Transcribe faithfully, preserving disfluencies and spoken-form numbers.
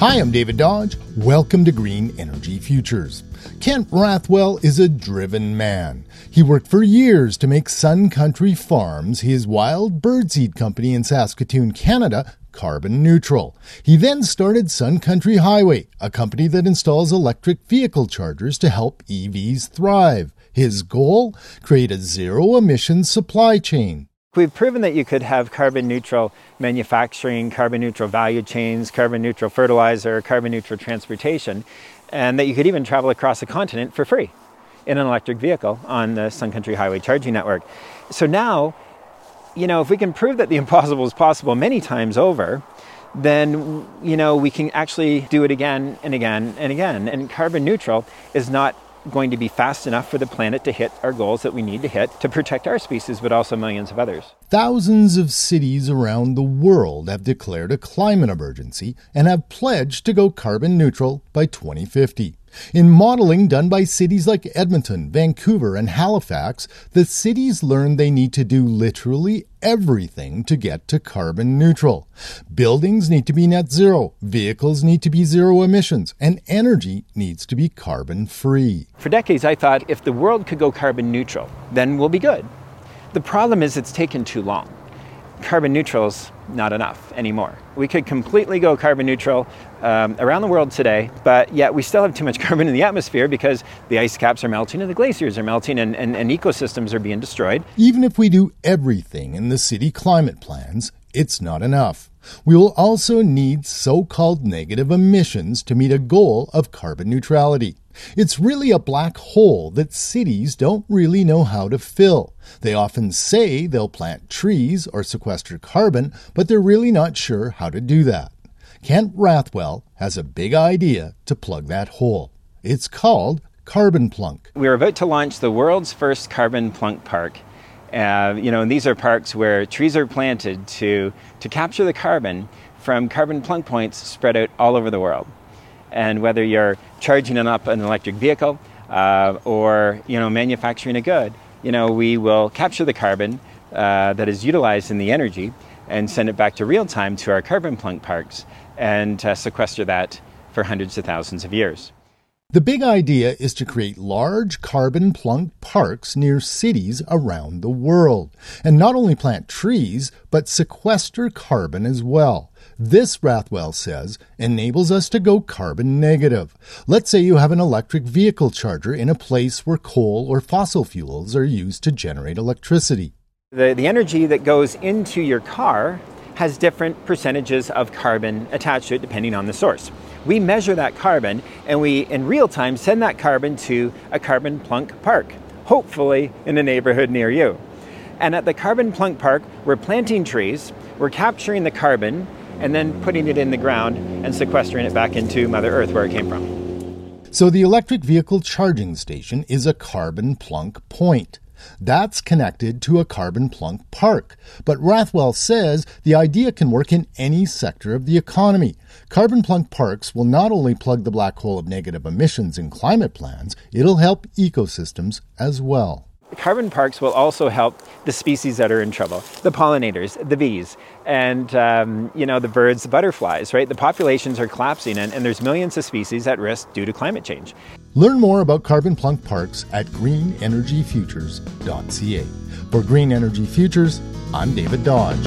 Hi, I'm David Dodge. Welcome to Green Energy Futures. Kent Rathwell is a driven man. He worked for years to make Sun Country Farms, his wild birdseed company in Saskatoon, Canada, carbon neutral. He then started Sun Country Highway, a company that installs electric vehicle chargers to help E Vs thrive. His goal? Create a zero-emission supply chain. We've proven that you could have carbon-neutral manufacturing, carbon-neutral value chains, carbon-neutral fertilizer, carbon-neutral transportation, and that you could even travel across a continent for free in an electric vehicle on the Sun Country Highway charging network. So now, you know, if we can prove that the impossible is possible many times over, then, you know, we can actually do it again and again and again. And carbon-neutral is not going to be fast enough for the planet to hit our goals that we need to hit to protect our species, but also millions of others. Thousands of cities around the world have declared a climate emergency and have pledged to go carbon neutral by twenty fifty. In modeling done by cities like Edmonton, Vancouver, and Halifax, the cities learned they need to do literally everything to get to carbon neutral. Buildings need to be net zero, vehicles need to be zero emissions, and energy needs to be carbon free. For decades, I thought if the world could go carbon neutral, then we'll be good. The problem is it's taken too long. Carbon neutral's not enough anymore. We could completely go carbon neutral um, around the world today, but yet we still have too much carbon in the atmosphere because the ice caps are melting and the glaciers are melting and, and, and ecosystems are being destroyed. Even if we do everything in the city climate plans, it's not enough. We will also need so-called negative emissions to meet a goal of carbon neutrality. It's really a black hole that cities don't really know how to fill. They often say they'll plant trees or sequester carbon, but they're really not sure how to do that. Kent Rathwell has a big idea to plug that hole. It's called Carbon Plunk. We're about to launch the world's first Carbon Plunk Park. Uh, you know, and these are parks where trees are planted to, to capture the carbon from carbon plunk points spread out all over the world. And whether you're charging up an electric vehicle uh, or, you know, manufacturing a good, you know, we will capture the carbon uh, that is utilized in the energy and send it back to real time to our carbon plunk parks and uh, sequester that for hundreds of thousands of years. The big idea is to create large carbon plunk parks near cities around the world, and not only plant trees, but sequester carbon as well. This, Rathwell says, enables us to go carbon negative. Let's say you have an electric vehicle charger in a place where coal or fossil fuels are used to generate electricity. The, the energy that goes into your car has different percentages of carbon attached to it depending on the source. We measure that carbon and we, in real time, send that carbon to a carbon plunk park, hopefully in a neighborhood near you. And at the carbon plunk park, we're planting trees, we're capturing the carbon, and then putting it in the ground and sequestering it back into Mother Earth where it came from. So the electric vehicle charging station is a carbon plunk point. That's connected to a carbon plunk park. But Rathwell says the idea can work in any sector of the economy. Carbon plunk parks will not only plug the black hole of negative emissions in climate plans, it'll help ecosystems as well. Carbon parks will also help the species that are in trouble, the pollinators, the bees, and, um, you know, the birds, the butterflies, right? The populations are collapsing and, and there's millions of species at risk due to climate change. Learn more about Carbon Plunk Parks at green energy futures dot c a. For Green Energy Futures, I'm David Dodge.